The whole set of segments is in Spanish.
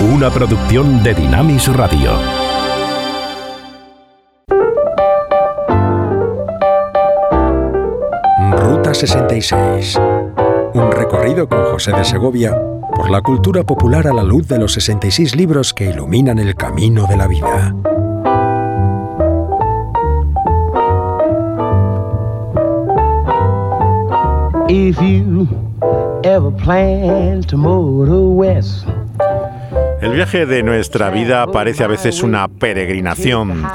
una producción de Dynamis Radio. Ruta 66. Un recorrido con José de Segovia por la cultura popular a la luz de los 66 libros que iluminan el camino de la vida. If you ever plan to move to west. El viaje de nuestra vida parece a veces una peregrinación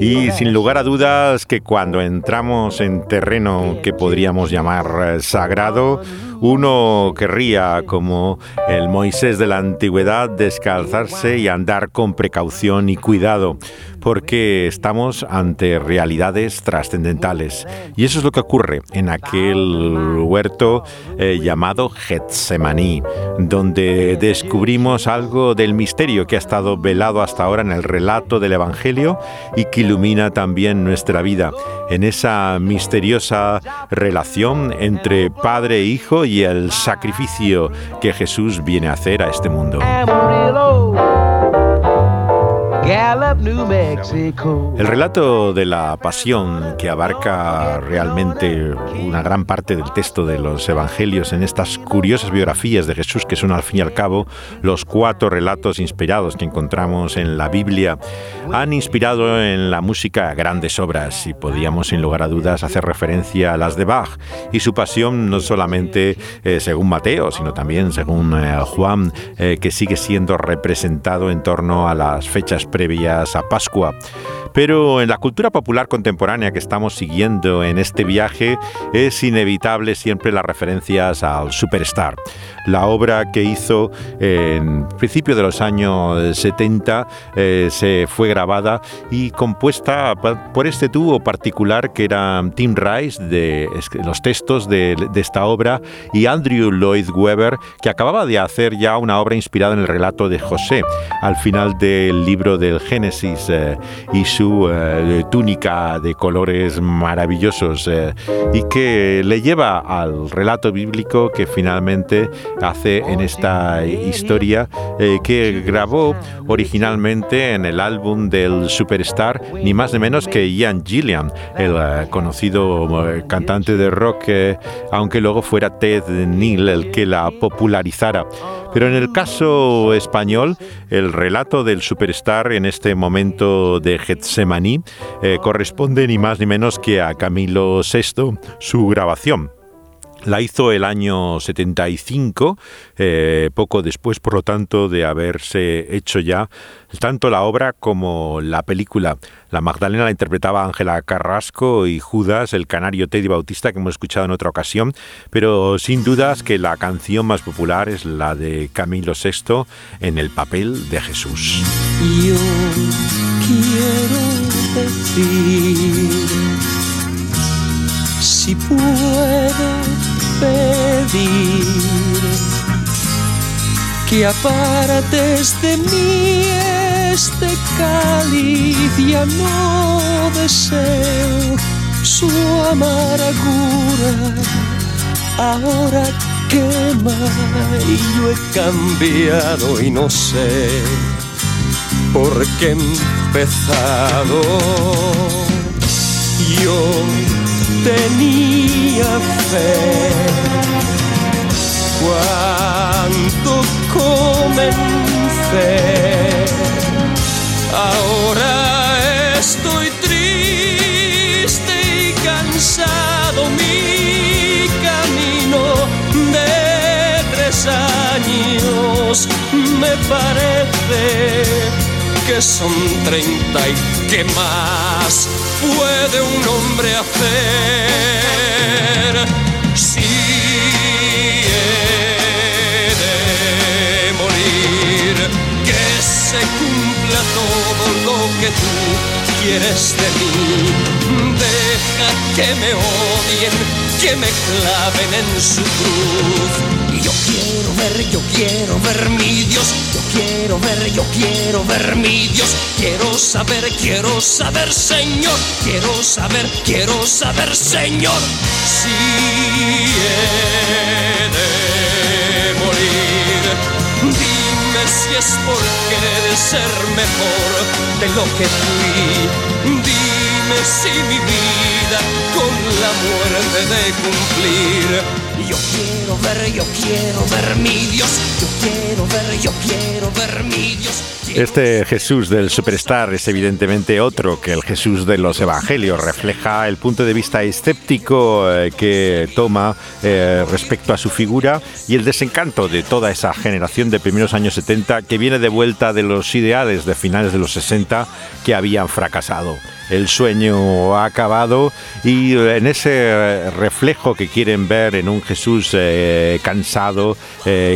y sin lugar a dudas que cuando entramos en terreno que podríamos llamar sagrado, uno querría, como el Moisés de la antigüedad, descalzarse y andar con precaución y cuidado, porque estamos ante realidades trascendentales. Y eso es lo que ocurre en aquel huerto llamado Getsemaní, donde descubrimos algo del misterio que ha estado velado hasta ahora en el relato del Evangelio y que ilumina también nuestra vida, en esa misteriosa relación entre Padre e Hijo y el sacrificio que Jesús viene a hacer a este mundo. El relato de la pasión, que abarca realmente una gran parte del texto de los evangelios en estas curiosas biografías de Jesús, que son al fin y al cabo los 4 relatos inspirados que encontramos en la Biblia, han inspirado en la música grandes obras, y podíamos sin lugar a dudas hacer referencia a las de Bach y su pasión, no solamente según Mateo, sino también según Juan, que sigue siendo representado en torno a las fechas previas a Pascua. Pero en la cultura popular contemporánea que estamos siguiendo en este viaje es inevitable siempre las referencias al Superstar, la obra que hizo en principio de los años 70, se fue grabada y compuesta por este dúo particular que era Tim Rice, de los textos de esta obra, y Andrew Lloyd Webber, que acababa de hacer ya una obra inspirada en el relato de José al final del libro del Génesis, y su túnica de colores maravillosos, y que le lleva al relato bíblico que finalmente hace en esta historia, que grabó originalmente en el álbum del Superstar, ni más ni menos que Ian Gillan, el conocido cantante de rock, aunque luego fuera Ted Neeley el que la popularizara. Pero en el caso español, el relato del Superstar en este momento de Getsemaní corresponde ni más ni menos que a Camilo Sesto. Su grabación la hizo el año 75, poco después, por lo tanto, de haberse hecho ya tanto la obra como la película. La Magdalena la interpretaba Ángela Carrasco y Judas, el canario Teddy Bautista, que hemos escuchado en otra ocasión, pero sin dudas que la canción más popular es la de Camilo Sesto en el papel de Jesús. Yo quiero decir, si puedo pedir, que apartes de mí este cáliz, ya no deseo su amargura, ahora quema y yo he cambiado y no sé por qué he empezado. Yo tenía fe cuando comencé, ahora estoy triste y cansado, mi camino de 3 años me parece que son 30 y qué más puede un hombre hacer. Si se cumpla todo lo que tú quieres de mí, deja que me odien, que me claven en su cruz. Y yo quiero ver mi Dios, yo quiero ver mi Dios. Quiero saber, Señor, quiero saber, Señor. Si he de morir, dime si es por querer ser mejor de lo que fui. Dime si mi vida con la muerte de cumplir. Yo quiero ver mi Dios. Yo quiero ver mi Dios. Este Jesús del Superstar es evidentemente otro que el Jesús de los Evangelios. Refleja el punto de vista escéptico que toma respecto a su figura y el desencanto de toda esa generación de primeros años 70 que viene de vuelta de los ideales de finales de los 60 que habían fracasado. El sueño ha acabado y en ese reflejo que quieren ver en un Jesús cansado,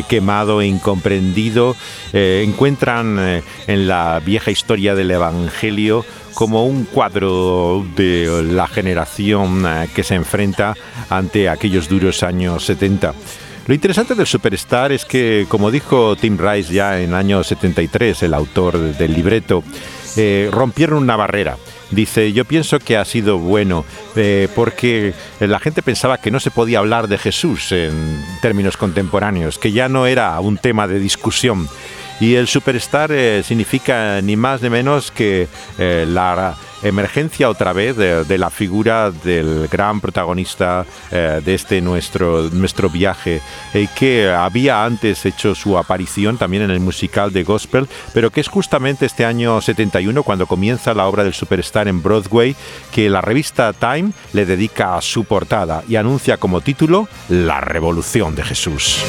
quemado, incomprendido, encuentran en la vieja historia del Evangelio como un cuadro de la generación que se enfrenta ante aquellos duros años 70. Lo interesante del Superstar es que, como dijo Tim Rice ya en el año 73, el autor del libreto, rompieron una barrera. Dice, yo pienso que ha sido bueno, porque la gente pensaba que no se podía hablar de Jesús en términos contemporáneos, que ya no era un tema de discusión. Y el Superstar significa ni más ni menos que la emergencia otra vez de la figura del gran protagonista de este nuestro viaje, que había antes hecho su aparición también en el musical de Gospel, pero que es justamente este año 71 cuando comienza la obra del Superstar en Broadway, que la revista Time le dedica a su portada y anuncia como título La Revolución de Jesús.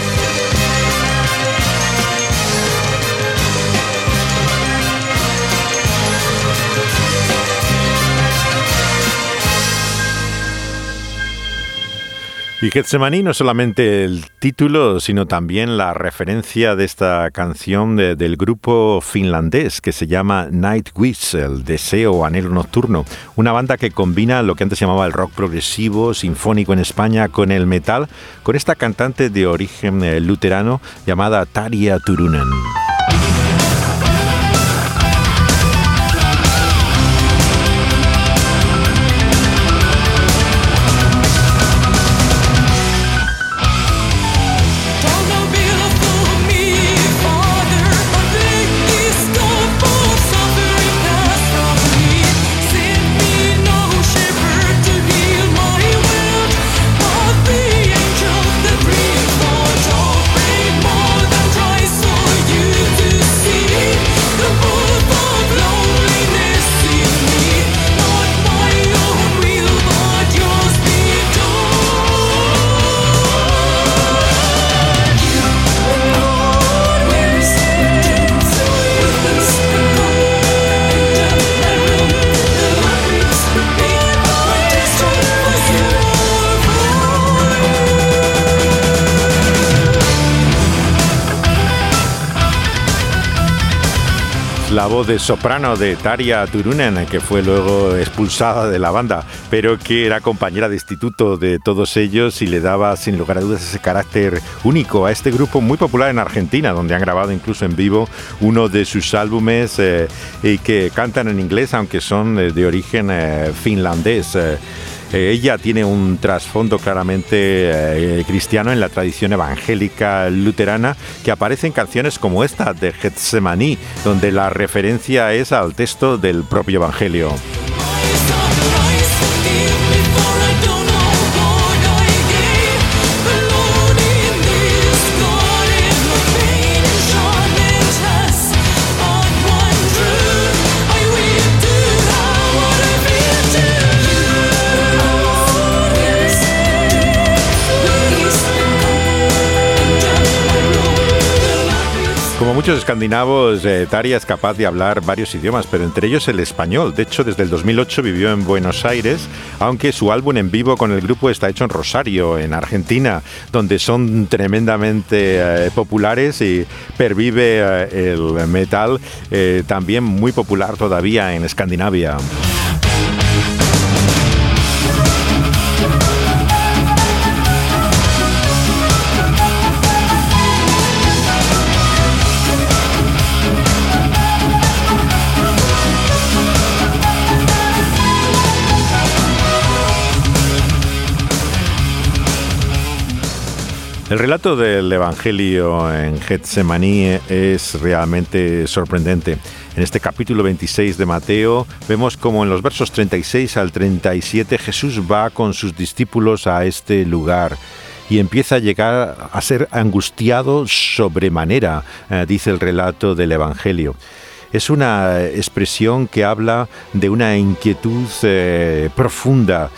Y Getsemaní no solamente el título, sino también la referencia de esta canción del grupo finlandés que se llama Nightwish, el deseo o anhelo nocturno. Una banda que combina lo que antes se llamaba el rock progresivo, sinfónico en España, con el metal, con esta cantante de origen luterano llamada Tarja Turunen. La voz de soprano de Tarja Turunen, que fue luego expulsada de la banda, pero que era compañera de instituto de todos ellos y le daba sin lugar a dudas ese carácter único a este grupo muy popular en Argentina, donde han grabado incluso en vivo uno de sus álbumes y que cantan en inglés, aunque son de origen finlandés. Ella tiene un trasfondo claramente cristiano en la tradición evangélica luterana que aparece en canciones como esta de Getsemaní, donde la referencia es al texto del propio Evangelio. Como muchos escandinavos, Tarja es capaz de hablar varios idiomas, pero entre ellos el español. De hecho, desde el 2008 vivió en Buenos Aires, aunque su álbum en vivo con el grupo está hecho en Rosario, en Argentina, donde son tremendamente populares y pervive el metal, también muy popular todavía en Escandinavia. El relato del Evangelio en Getsemaní es realmente sorprendente. En este capítulo 26 de Mateo vemos como en los versos 36 al 37 Jesús va con sus discípulos a este lugar y empieza a llegar a ser angustiado sobremanera, dice el relato del Evangelio. Es una expresión que habla de una inquietud profunda,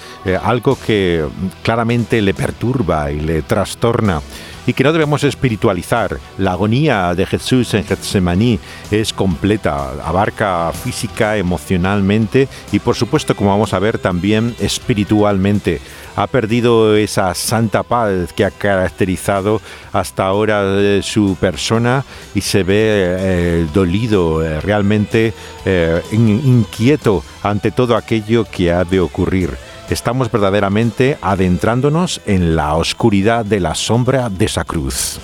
algo que claramente le perturba y le trastorna y que no debemos espiritualizar. La agonía de Jesús en Getsemaní es completa, abarca física, emocionalmente y, por supuesto, como vamos a ver, también espiritualmente. Ha perdido esa santa paz que ha caracterizado hasta ahora su persona y se ve dolido, realmente inquieto ante todo aquello que ha de ocurrir. Estamos verdaderamente adentrándonos en la oscuridad de la sombra de esa cruz.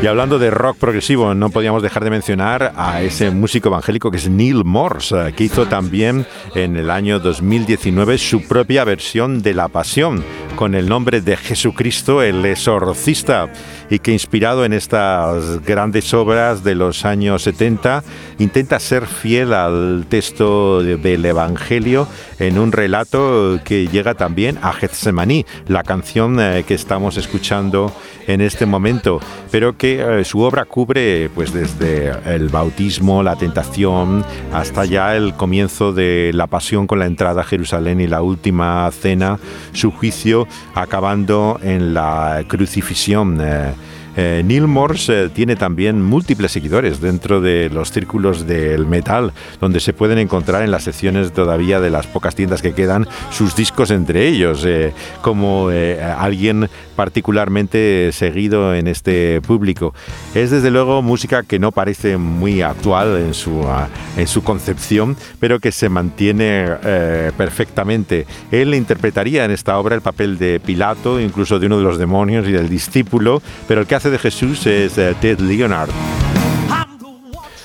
Y hablando de rock progresivo, no podíamos dejar de mencionar a ese músico evangélico que es Neal Morse, que hizo también en el año 2019 su propia versión de La Pasión, con el nombre de Jesucristo el exorcista, y que, inspirado en estas grandes obras de los años 70, intenta ser fiel al texto del Evangelio en un relato que llega también a Getsemaní, la canción que estamos escuchando en este momento, pero que su obra cubre, pues, desde el bautismo, la tentación, hasta ya el comienzo de la pasión con la entrada a Jerusalén y la última cena, su juicio acabando en la crucifixión. Neal Morse tiene también múltiples seguidores dentro de los círculos del metal, donde se pueden encontrar en las secciones todavía de las pocas tiendas que quedan sus discos entre ellos, como alguien particularmente seguido en este público. Es, desde luego, música que no parece muy actual en su concepción, pero que se mantiene perfectamente. Él interpretaría en esta obra el papel de Pilato, incluso de uno de los demonios y del discípulo, pero el que hace de Jesús es Ted Neeley.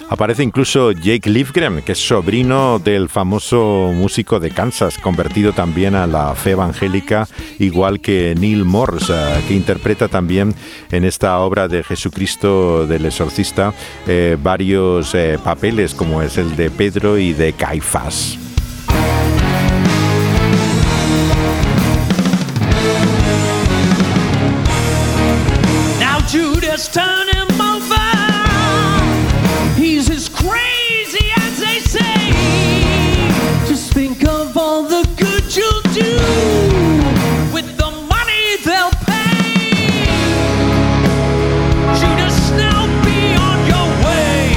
Aparece incluso Jake Livgren, que es sobrino del famoso músico de Kansas, convertido también a la fe evangélica, igual que Neal Morse, que interpreta también en esta obra de Jesucristo del exorcista varios papeles, como es el de Pedro y de Caifás. Turn him over, he's as crazy as they say. Just think of all the good you'll do with the money they'll pay. Judas, now be on your way.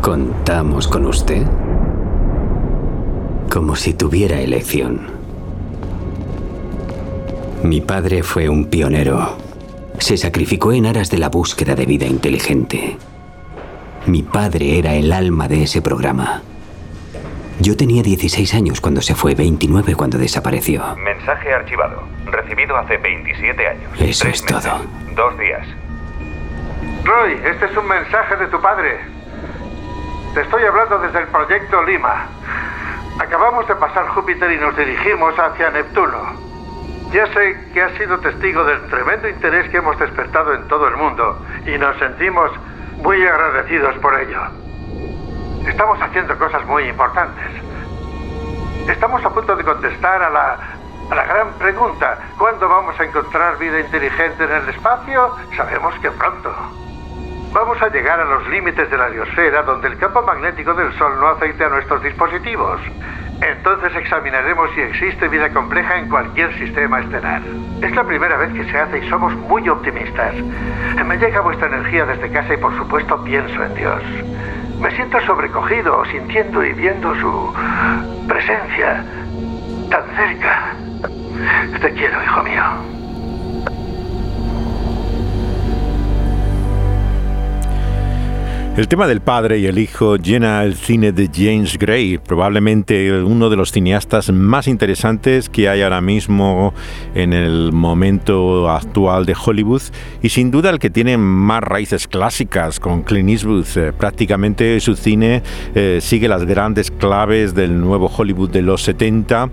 Contamos con usted como si tuviera elección. Mi padre fue un pionero. Se sacrificó en aras de la búsqueda de vida inteligente. Mi padre era el alma de ese programa. Yo tenía 16 años cuando se fue, 29 cuando desapareció. Mensaje archivado. Recibido hace 27 años. Eso es todo. 2 días. Roy, este es un mensaje de tu padre. Te estoy hablando desde el Proyecto Lima. Acabamos de pasar Júpiter y nos dirigimos hacia Neptuno. Ya sé que has sido testigo del tremendo interés que hemos despertado en todo el mundo y nos sentimos muy agradecidos por ello. Estamos haciendo cosas muy importantes. Estamos a punto de contestar a la gran pregunta: ¿cuándo vamos a encontrar vida inteligente en el espacio? Sabemos que pronto. Vamos a llegar a los límites de la biosfera, donde el campo magnético del Sol no afecte a nuestros dispositivos. Entonces examinaremos si existe vida compleja en cualquier sistema estelar. Es la primera vez que se hace y somos muy optimistas. Me llega vuestra energía desde casa y, por supuesto, pienso en Dios. Me siento sobrecogido, sintiendo y viendo su presencia tan cerca. Te quiero, hijo mío. El tema del padre y el hijo llena el cine de James Gray, probablemente uno de los cineastas más interesantes que hay ahora mismo en el momento actual de Hollywood, y sin duda el que tiene más raíces clásicas con Clint Eastwood. Prácticamente su cine sigue las grandes claves del nuevo Hollywood de los 70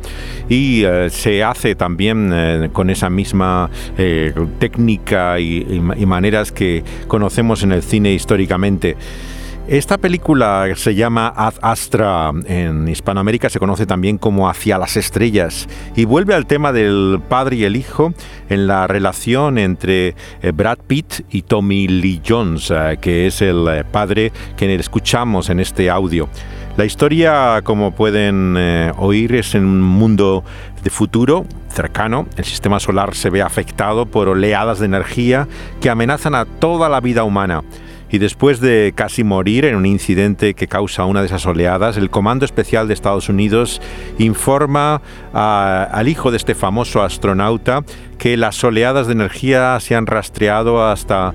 y se hace también con esa misma técnica y maneras que conocemos en el cine históricamente. Esta película se llama Ad Astra, en Hispanoamérica se conoce también como Hacia las Estrellas, y vuelve al tema del padre y el hijo en la relación entre Brad Pitt y Tommy Lee Jones, que es el padre que escuchamos en este audio. La historia, como pueden oír, es en un mundo de futuro cercano. El sistema solar se ve afectado por oleadas de energía que amenazan a toda la vida humana. Y después de casi morir en un incidente que causa una de esas oleadas, el Comando Especial de Estados Unidos informa al hijo de este famoso astronauta que las oleadas de energía se han rastreado hasta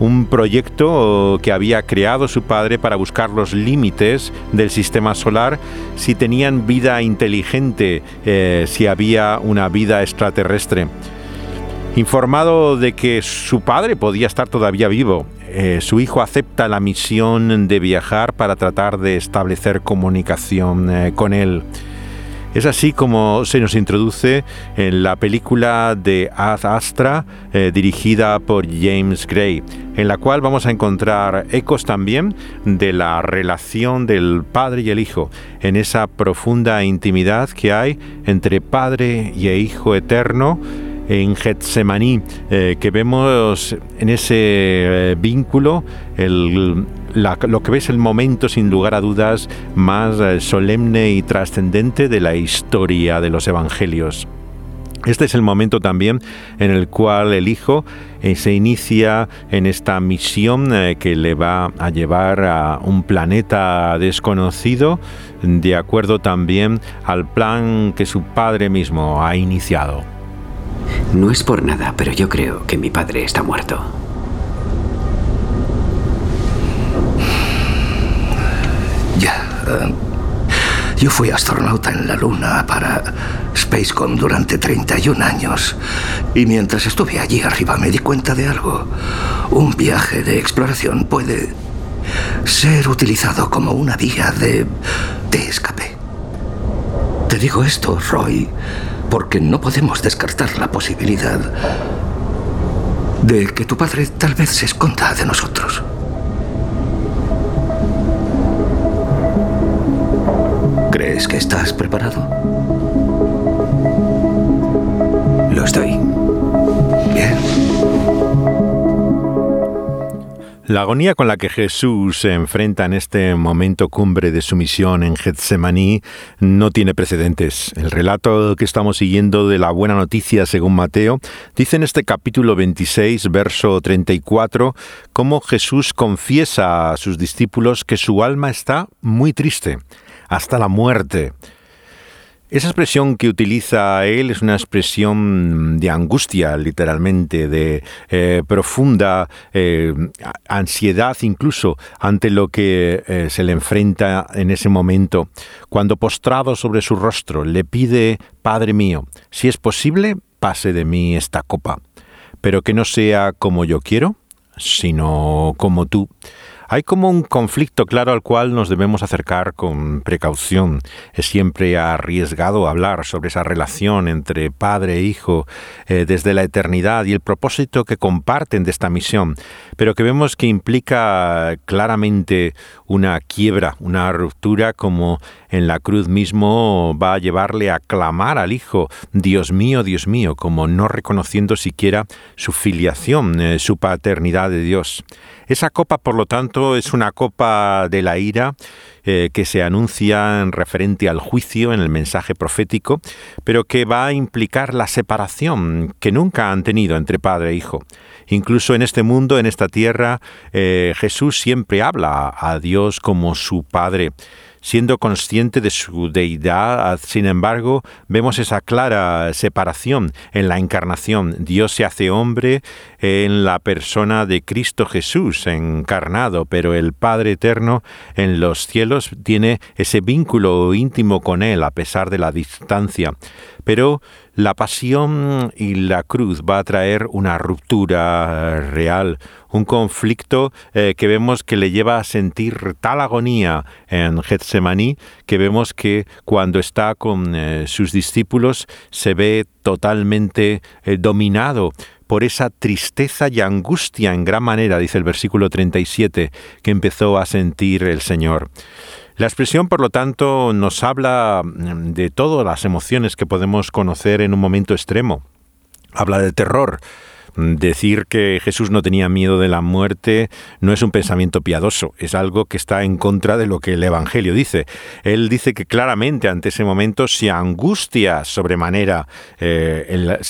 un proyecto que había creado su padre para buscar los límites del sistema solar, si tenían vida inteligente, si había una vida extraterrestre. Informado de que su padre podía estar todavía vivo, su hijo acepta la misión de viajar para tratar de establecer comunicación con él. Es así como se nos introduce en la película de Ad Astra, dirigida por James Gray, en la cual vamos a encontrar ecos también de la relación del padre y el hijo, en esa profunda intimidad que hay entre padre y hijo eterno en Getsemaní, que vemos en ese vínculo lo que ves el momento sin lugar a dudas más solemne y trascendente de la historia de los evangelios. Este es el momento también en el cual el hijo se inicia en esta misión que le va a llevar a un planeta desconocido, de acuerdo también al plan que su padre mismo ha iniciado. No es por nada, pero yo creo que mi padre está muerto. Yo fui astronauta en la Luna para Spacecom durante 31 años. Y mientras estuve allí arriba me di cuenta de algo. Un viaje de exploración puede ser utilizado como una vía de escape. Te digo esto, Roy, porque no podemos descartar la posibilidad de que tu padre tal vez se esconda de nosotros. ¿Crees que estás preparado? Lo estoy. La agonía con la que Jesús se enfrenta en este momento cumbre de su misión en Getsemaní no tiene precedentes. El relato que estamos siguiendo de la buena noticia según Mateo dice en este capítulo 26, verso 34, cómo Jesús confiesa a sus discípulos que su alma está muy triste, hasta la muerte. Esa expresión que utiliza él es una expresión de angustia, literalmente, de profunda ansiedad incluso ante lo que se le enfrenta en ese momento. Cuando postrado sobre su rostro le pide: Padre mío, si es posible, pase de mí esta copa, pero que no sea como yo quiero, sino como tú. Hay como un conflicto claro al cual nos debemos acercar con precaución. Es siempre arriesgado hablar sobre esa relación entre padre e hijo desde la eternidad y el propósito que comparten de esta misión, pero que vemos que implica claramente una quiebra, una ruptura, como en la cruz mismo va a llevarle a clamar al hijo: Dios mío, como no reconociendo siquiera su filiación, su paternidad de Dios. Esa copa, por lo tanto, es una copa de la ira que se anuncia en referente al juicio en el mensaje profético, pero que va a implicar la separación que nunca han tenido entre padre e hijo. Incluso en este mundo, en esta tierra, Jesús siempre habla a Dios como su Padre. Siendo consciente de su deidad, sin embargo, vemos esa clara separación en la encarnación. Dios se hace hombre en la persona de Cristo Jesús encarnado, pero el Padre Eterno en los cielos tiene ese vínculo íntimo con Él a pesar de la distancia. Pero la pasión y la cruz va a traer una ruptura real, un conflicto que vemos que le lleva a sentir tal agonía en Getsemaní, que vemos que cuando está con sus discípulos se ve totalmente dominado por esa tristeza y angustia en gran manera, dice el versículo 37, que empezó a sentir el Señor. La expresión, por lo tanto, nos habla de todas las emociones que podemos conocer en un momento extremo. Habla de terror. Decir que Jesús no tenía miedo de la muerte no es un pensamiento piadoso, es algo que está en contra de lo que el Evangelio dice. Él dice que claramente ante ese momento se angustia sobremanera,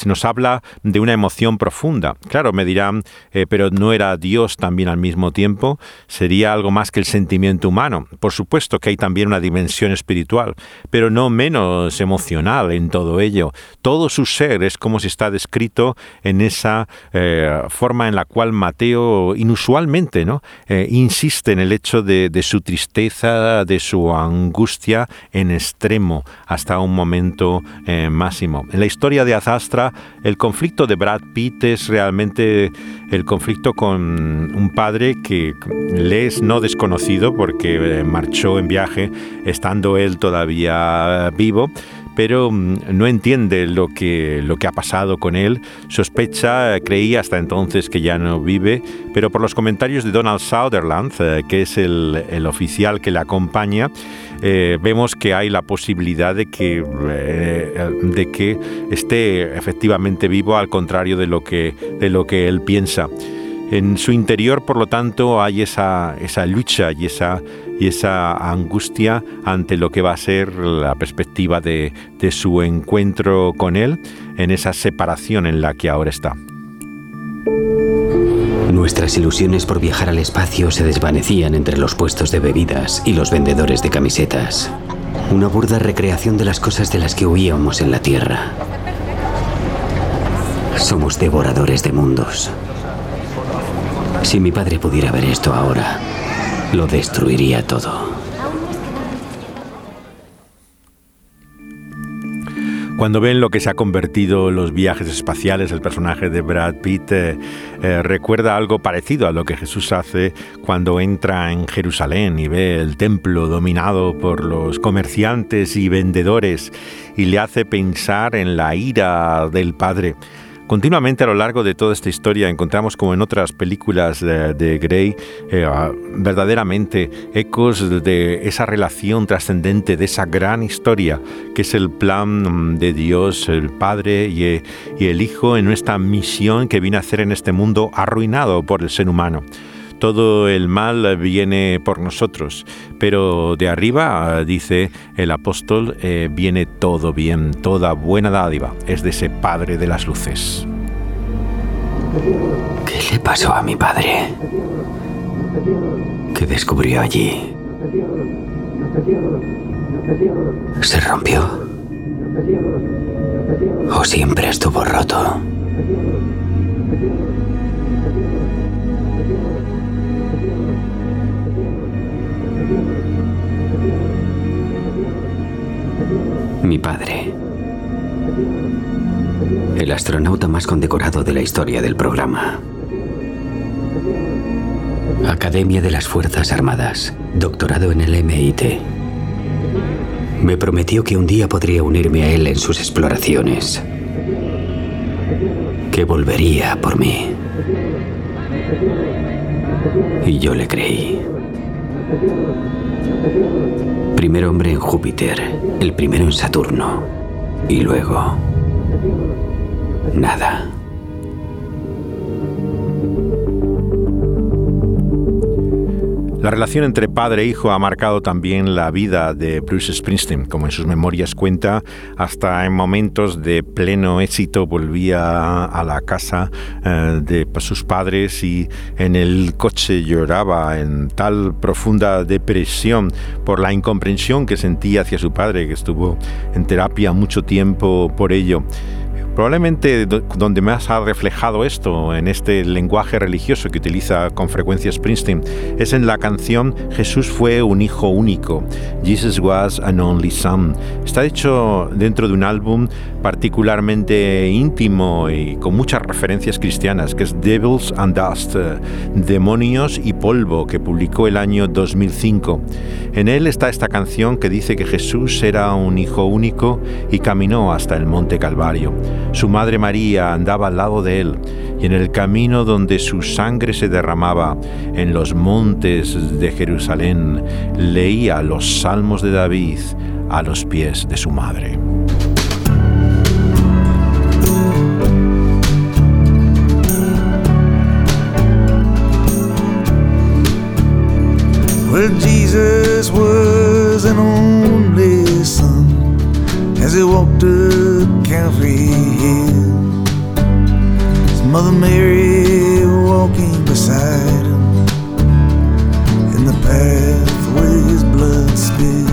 nos habla de una emoción profunda. Claro, me dirán, pero ¿no era Dios también al mismo tiempo? Sería algo más que el sentimiento humano. Por supuesto que hay también una dimensión espiritual, pero no menos emocional en todo ello. Todo su ser es como si está descrito en esa forma en la cual Mateo inusualmente, ¿no?, insiste en el hecho de su tristeza, de su angustia en extremo hasta un momento máximo. En la historia de Ad Astra, el conflicto de Brad Pitt es realmente el conflicto con un padre que le es no desconocido porque marchó en viaje estando él todavía vivo, pero no entiende lo que ha pasado con él, sospecha, creía hasta entonces que ya no vive, pero por los comentarios de Donald Sutherland, que es el oficial que le acompaña, vemos que hay la posibilidad de que esté efectivamente vivo, al contrario de lo que él piensa. En su interior, por lo tanto, hay esa lucha y esa angustia ante lo que va a ser la perspectiva de su encuentro con él en esa separación en la que ahora está. Nuestras ilusiones por viajar al espacio se desvanecían entre los puestos de bebidas y los vendedores de camisetas. Una burda recreación de las cosas de las que huíamos en la Tierra. Somos devoradores de mundos. Si mi padre pudiera ver esto ahora, lo destruiría todo. Cuando ven lo que se ha convertido los viajes espaciales, el personaje de Brad Pitt recuerda algo parecido a lo que Jesús hace cuando entra en Jerusalén y ve el templo dominado por los comerciantes y vendedores, y le hace pensar en la ira del Padre. Continuamente a lo largo de toda esta historia encontramos, como en otras películas de Gray, verdaderamente ecos de esa relación trascendente, de esa gran historia que es el plan de Dios, el Padre y el Hijo en esta misión que viene a hacer en este mundo arruinado por el ser humano. Todo el mal viene por nosotros, pero de arriba, dice el apóstol, viene todo bien, toda buena dádiva es de ese Padre de las luces. ¿Qué le pasó a mi padre? ¿Qué descubrió allí? ¿Se rompió? ¿O siempre estuvo roto? Mi padre, el astronauta más condecorado de la historia del programa. Academia de las Fuerzas Armadas, doctorado en el MIT. Me prometió que un día podría unirme a él en sus exploraciones, que volvería por mí. Y yo le creí. Primer hombre en Júpiter, el primero en Saturno, y luego nada. La relación entre padre e hijo ha marcado también la vida de Bruce Springsteen, como en sus memorias cuenta, hasta en momentos de pleno éxito volvía a la casa de sus padres y en el coche lloraba en tal profunda depresión por la incomprensión que sentía hacia su padre, que estuvo en terapia mucho tiempo por ello. Probablemente donde más ha reflejado esto, en este lenguaje religioso que utiliza con frecuencia Springsteen, es en la canción Jesús fue un hijo único, Jesus was an only son. Está hecho dentro de un álbum particularmente íntimo y con muchas referencias cristianas, que es Devils and Dust, Demonios y Polvo, que publicó el año 2005. En él está esta canción que dice que Jesús era un hijo único y caminó hasta el Monte Calvario. Su madre María andaba al lado de él, y en el camino donde su sangre se derramaba, en los montes de Jerusalén, leía los salmos de David a los pies de su madre. Well, Jesus was an only son as he walked up Calvary Hill. His mother Mary walking beside him in the path where his blood spilled.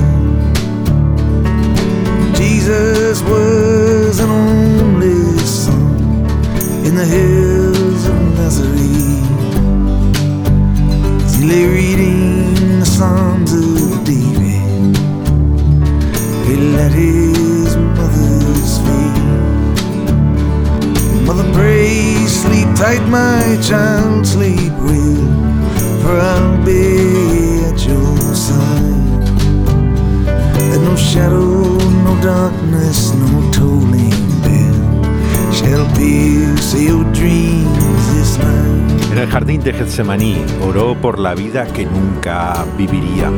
Jesus was an only son in the hills of Nazareth. As he lay reading the Psalms of David, he let his mother's feet. Mother, pray, sleep tight, my child, sleep well, for I'll be at your side. That no shadow, no darkness, no tolling bell shall pierce your dreams this night. En el jardín de Getsemaní oró por la vida que nunca viviría.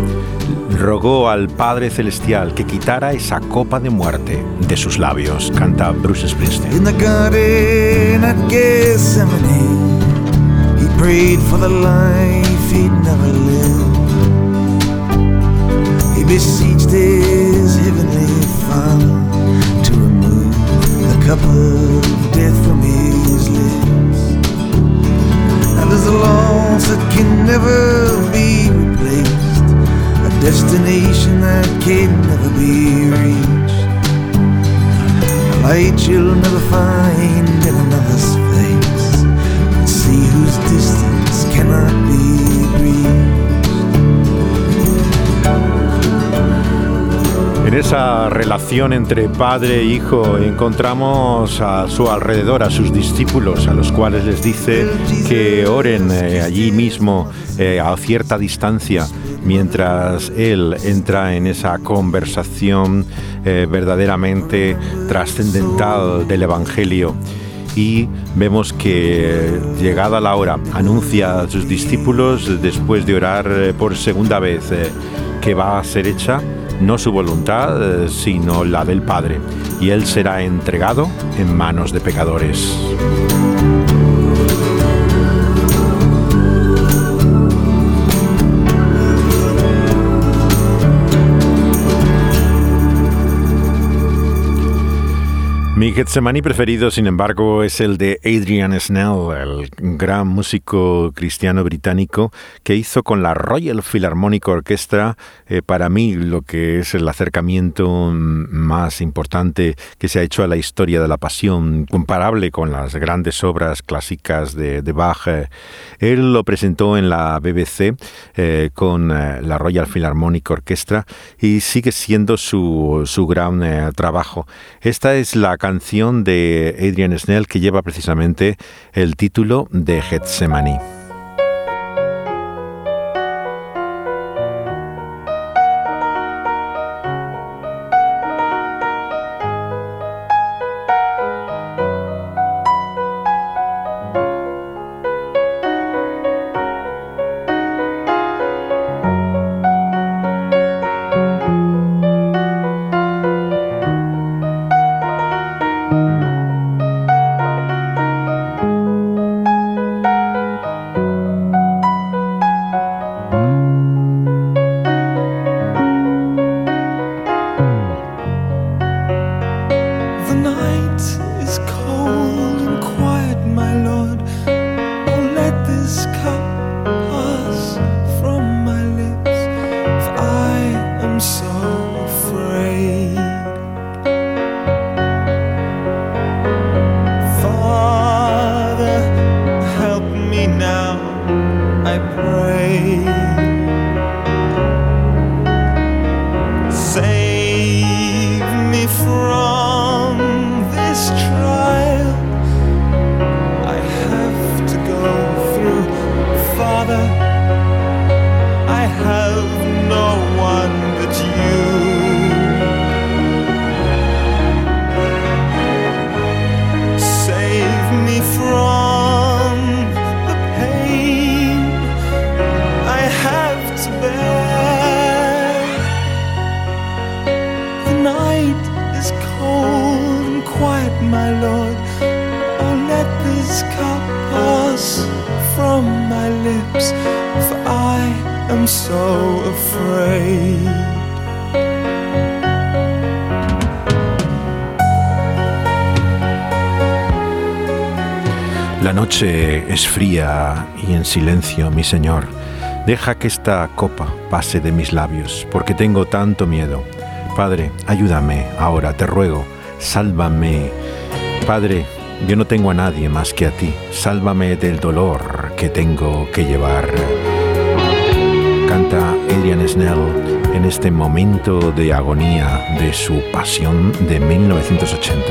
Rogó al Padre Celestial que quitara esa copa de muerte de sus labios, canta Bruce Springsteen. In the garden at Gethsemane, he prayed for the life he'd never lived. He beseeched his heavenly Father to remove the cup of death from his lips. And there's a loss that can never be replaced, destination that can never be reached, a light you'll never find in another's face, a sea whose distance cannot be breached. En esa relación entre padre e hijo encontramos a su alrededor a sus discípulos, a los cuales les dice que oren allí mismo a cierta distancia, mientras él entra en esa conversación verdaderamente trascendental del Evangelio. Y vemos que, llegada la hora, anuncia a sus discípulos, después de orar por segunda vez, que va a ser hecha no su voluntad, sino la del Padre, y él será entregado en manos de pecadores. Mi Getsemaní preferido, sin embargo, es el de Adrian Snell, el gran músico cristiano británico que hizo con la Royal Philharmonic Orchestra, para mí, lo que es el acercamiento más importante que se ha hecho a la historia de la pasión, comparable con las grandes obras clásicas de Bach. Él lo presentó en la BBC con la Royal Philharmonic Orchestra y sigue siendo su gran trabajo. Esta es la canción de Adrian Snell que lleva precisamente el título de Getsemaní. I'm so afraid. La noche es fría y en silencio, mi Señor. Deja que esta copa pase de mis labios, porque tengo tanto miedo. Padre, ayúdame ahora, te ruego, sálvame. Padre, yo no tengo a nadie más que a ti. Sálvame del dolor que tengo que llevar. Canta Adrian Snell en este momento de agonía de su Pasión de 1980.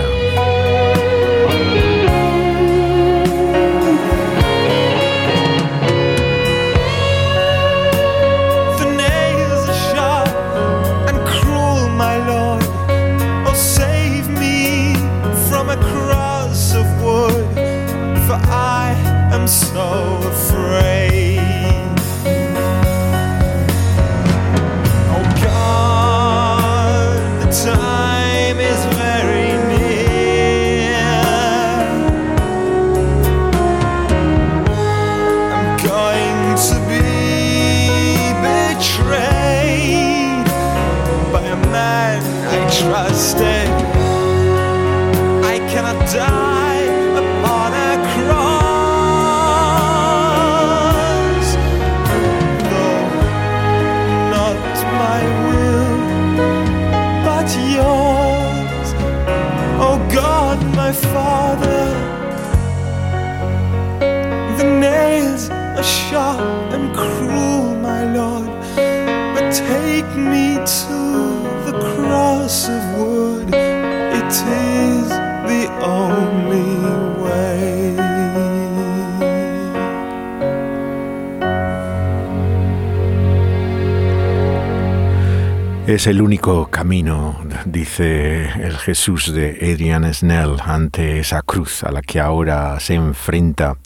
Es el único camino, dice el Jesús de Adrian Snell ante esa cruz a la que ahora se enfrenta.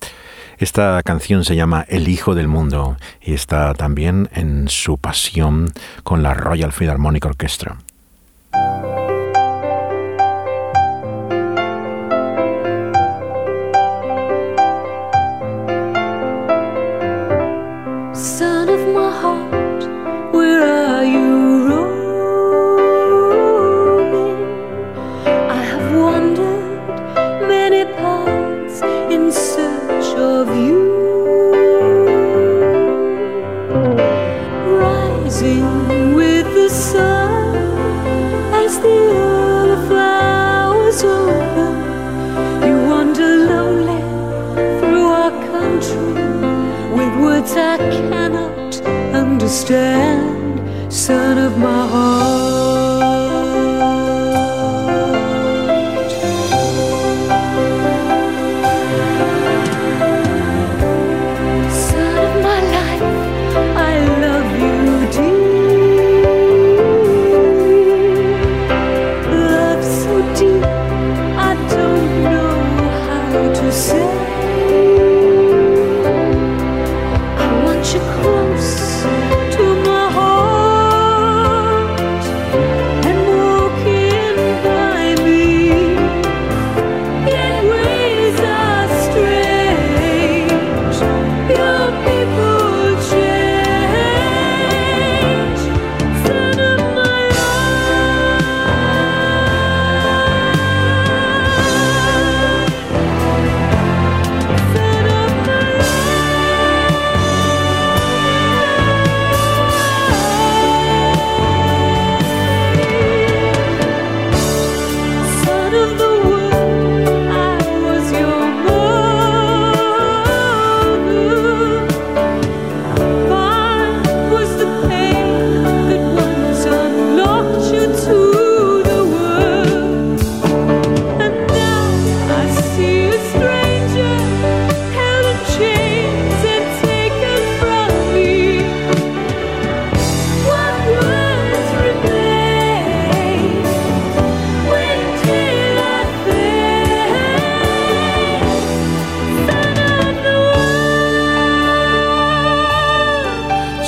Esta canción se llama El Hijo del Mundo y está también en su Pasión con la Royal Philharmonic Orchestra.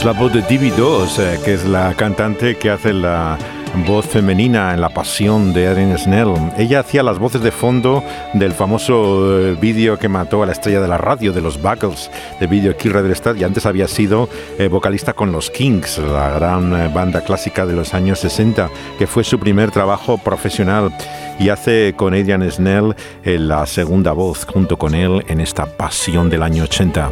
La voz de Divi 2, que es la cantante que hace la voz femenina en La Pasión de Adrian Snell. Ella hacía las voces de fondo del famoso vídeo que mató a la estrella de la radio, de los Buggles, de Video Kill Redelstad, y antes había sido vocalista con los Kinks, la gran banda clásica de los años 60, que fue su primer trabajo profesional, y hace con Adrian Snell la segunda voz junto con él en esta Pasión del año 80.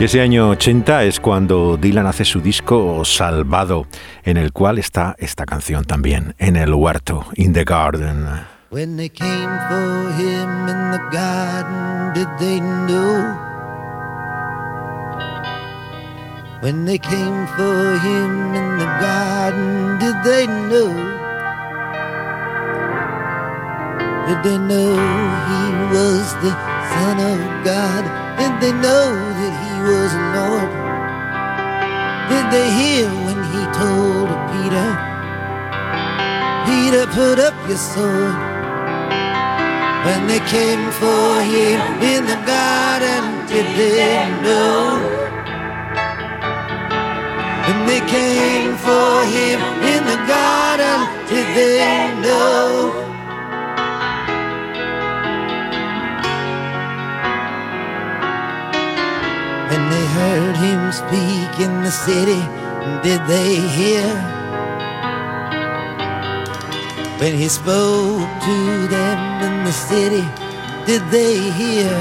Ese año 80 es cuando Dylan hace su disco Salvado, en el cual está esta canción también, En el huerto, In the Garden. When they came for him in the garden, did they know? When they came for him in the garden, did they know? Did they know he was the Son of God? Did they know that he was Lord? Did they hear when he told Peter, Peter, put up your sword? When they came for him in the garden, did they know? When they came for him in the garden, did they know? When they heard him speak in the city, did they hear? When he spoke to them in the city, did they hear?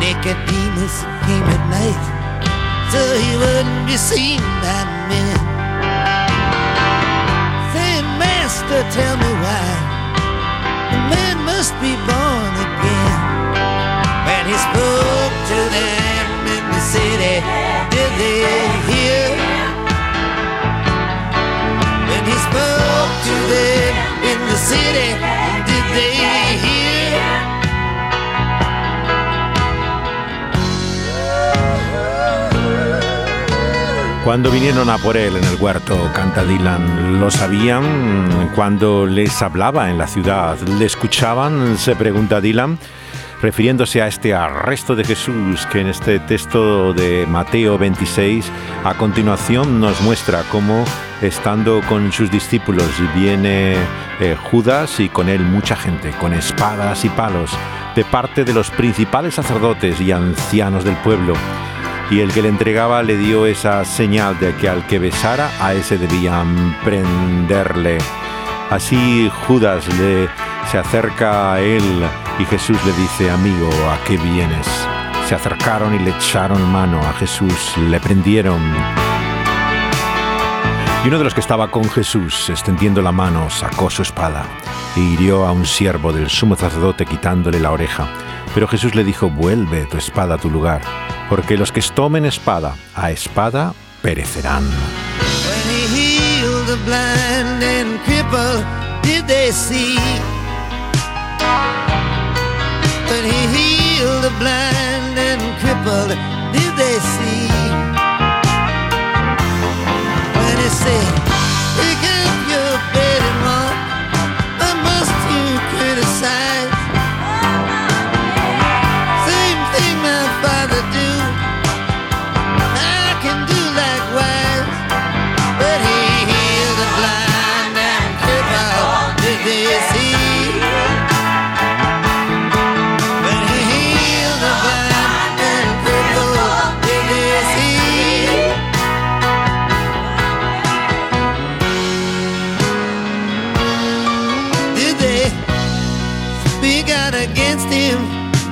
Nicodemus came at night, so he wouldn't be seen by men. Saying, Master, tell me why a man must be born again. He spoke to them in the city, did they hear? When he spoke to them in the city, did they hear? Cuando vinieron a por él en el huerto, canta Dylan, lo sabían. Cuando les hablaba en la ciudad, le escuchaban, se pregunta Dylan, refiriéndose a este arresto de Jesús que en este texto de Mateo 26 a continuación nos muestra cómo, estando con sus discípulos, viene Judas y con él mucha gente, con espadas y palos, de parte de los principales sacerdotes y ancianos del pueblo. Y el que le entregaba le dio esa señal de que al que besara, a ese debían prenderle. Así Judas se acerca a él y Jesús le dice, amigo, ¿a qué vienes? Se acercaron y le echaron mano a Jesús, le prendieron. Y uno de los que estaba con Jesús, extendiendo la mano, sacó su espada e hirió a un siervo del sumo sacerdote quitándole la oreja. Pero Jesús le dijo, vuelve tu espada a tu lugar, porque los que tomen espada a espada perecerán. When he healed the blind and crippled, did they see? When he healed the blind and crippled, did they see? When he said, pick up your bed and walk, why must you criticize? Same thing my Father do, I can do likewise. But he healed the blind and crippled, did they see?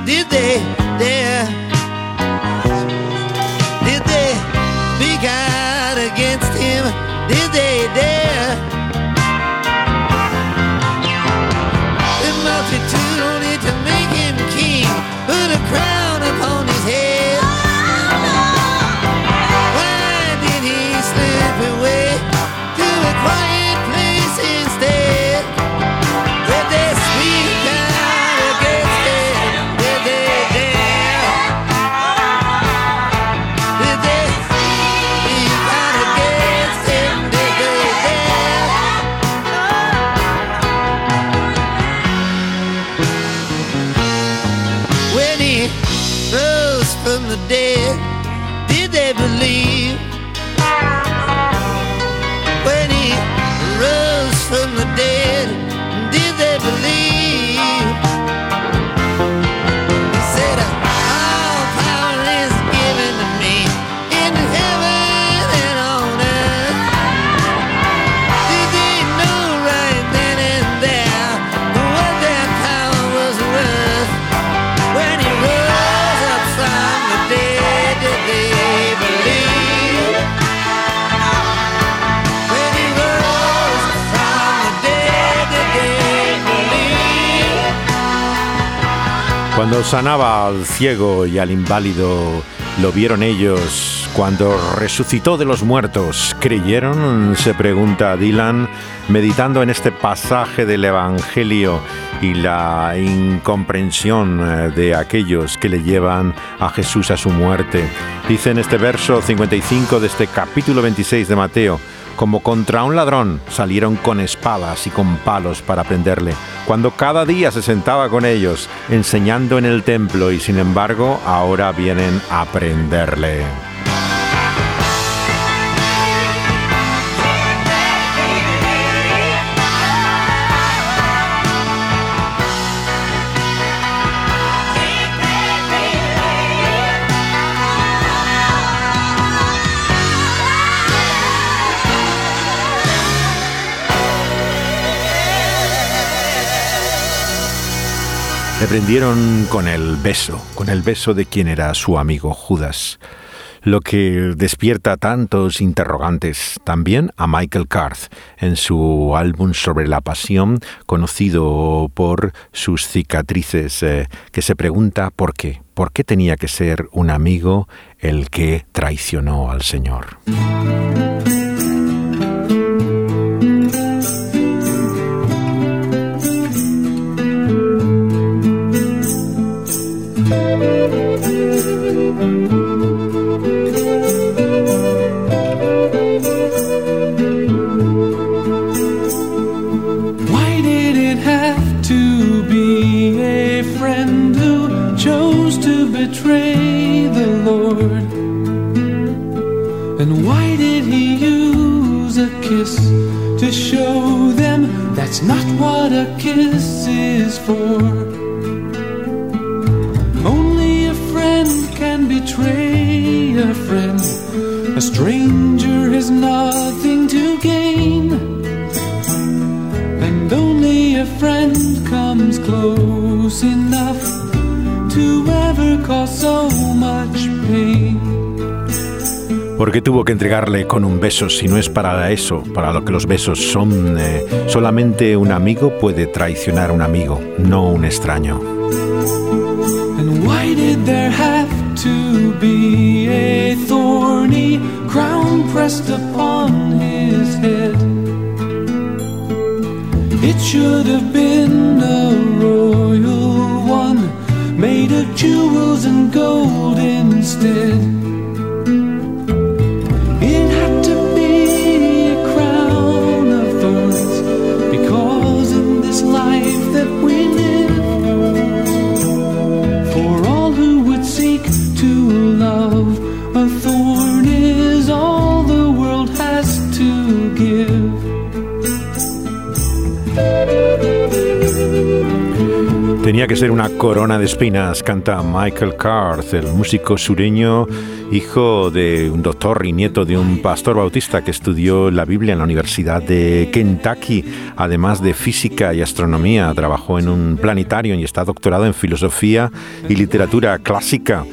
Did they dare? Did my the dead, did they believe? When he rose from the dead, did they believe? He said, all power is given to me in heaven and on earth. Did they know right then and there what their power was worth? When he rose up from the dead, did they believe? When he rose from the dead, did they believe? Cuando sanaba al ciego y al inválido, lo vieron ellos. Cuando resucitó de los muertos, ¿creyeron?, se pregunta Dylan, meditando en este pasaje del Evangelio y la incomprensión de aquellos que le llevan a Jesús a su muerte. Dice en este verso 55 de este capítulo 26 de Mateo: como contra un ladrón salieron con espadas y con palos para prenderle, cuando cada día se sentaba con ellos, enseñando en el templo, y sin embargo ahora vienen a prenderle. Le prendieron con el beso de quien era su amigo Judas, lo que despierta tantos interrogantes. También a Michael Carth en su álbum sobre la pasión, conocido por sus cicatrices, que se pregunta por qué tenía que ser un amigo el que traicionó al Señor. To show them that's not what a kiss is for. Only a friend can betray a friend. A stranger has nothing to gain, and only a friend comes close enough to ever cause so much pain. Porque tuvo que entregarle con un beso, si no es para eso, para lo que los besos son. Solamente un amigo puede traicionar a un amigo, no un extraño. And why did there have to be a thorny crown pressed upon his head? It should have been a royal one, made of jewels and gold instead. Tenía que ser una corona de espinas, canta Michael Carth, el músico sureño, hijo de un doctor y nieto de un pastor bautista que estudió la Biblia en la Universidad de Kentucky. Además de física y astronomía, trabajó en un planetario y está doctorado en filosofía y literatura clásica.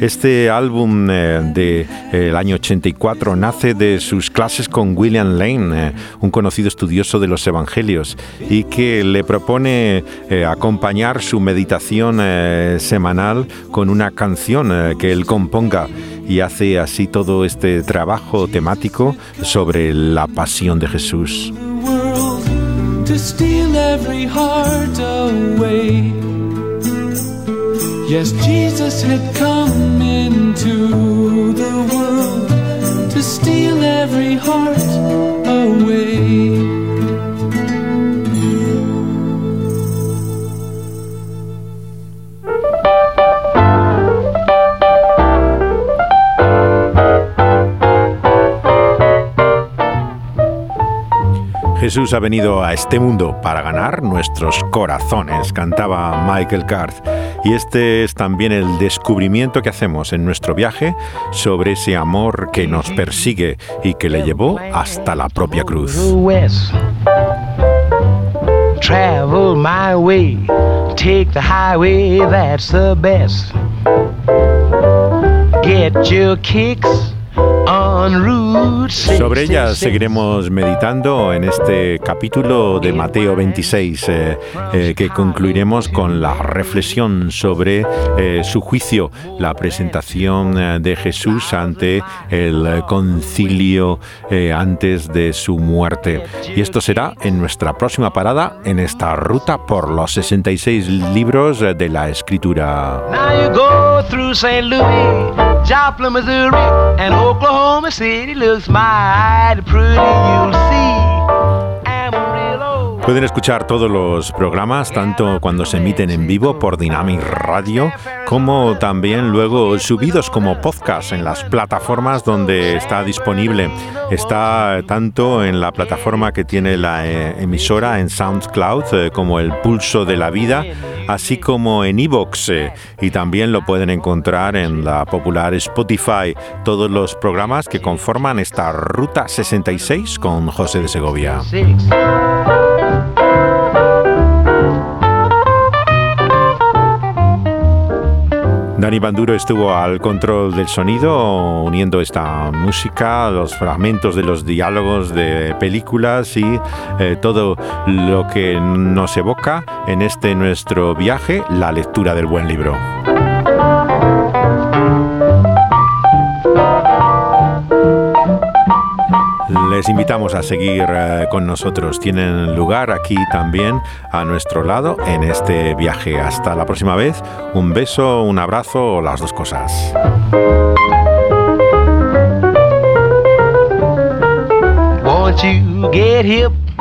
Este álbum del año 84 nace de sus clases con William Lane, un conocido estudioso de los Evangelios, y que le propone acompañar su meditación semanal con una canción que él componga, y hace así todo este trabajo temático sobre la pasión de Jesús. Yes, Jesus had come into the world to steal every heart away. Jesús ha venido a este mundo para ganar nuestros corazones, cantaba Michael Carth. Y este es también el descubrimiento que hacemos en nuestro viaje sobre ese amor que nos persigue y que le llevó hasta la propia cruz. Travel my way, take the highway, that's the best. Get your kicks. Sobre ella seguiremos meditando en este capítulo de Mateo 26, que concluiremos con la reflexión sobre su juicio, la presentación de Jesús ante el concilio antes de su muerte. Y esto será en nuestra próxima parada en esta ruta por los 66 libros de la Escritura. Through St. Louis, Joplin, Missouri, and Oklahoma City looks mighty pretty, you'll see. Amarillo. Pueden escuchar todos los programas, tanto cuando se emiten en vivo por Dynamis Radio, como también luego subidos como podcast en las plataformas donde está disponible. Está tanto en la plataforma que tiene la emisora en SoundCloud, como El Pulso de la Vida, así como en iVoox, y también lo pueden encontrar en la popular Spotify, todos los programas que conforman esta Ruta 66 con José de Segovia. Dani Banduro estuvo al control del sonido, uniendo esta música, los fragmentos de los diálogos de películas y todo lo que nos evoca en este nuestro viaje, la lectura del buen libro. Les invitamos a seguir con nosotros. Tienen lugar aquí también a nuestro lado en este viaje. Hasta la próxima vez. Un beso, un abrazo o las dos cosas. Won't you get hip?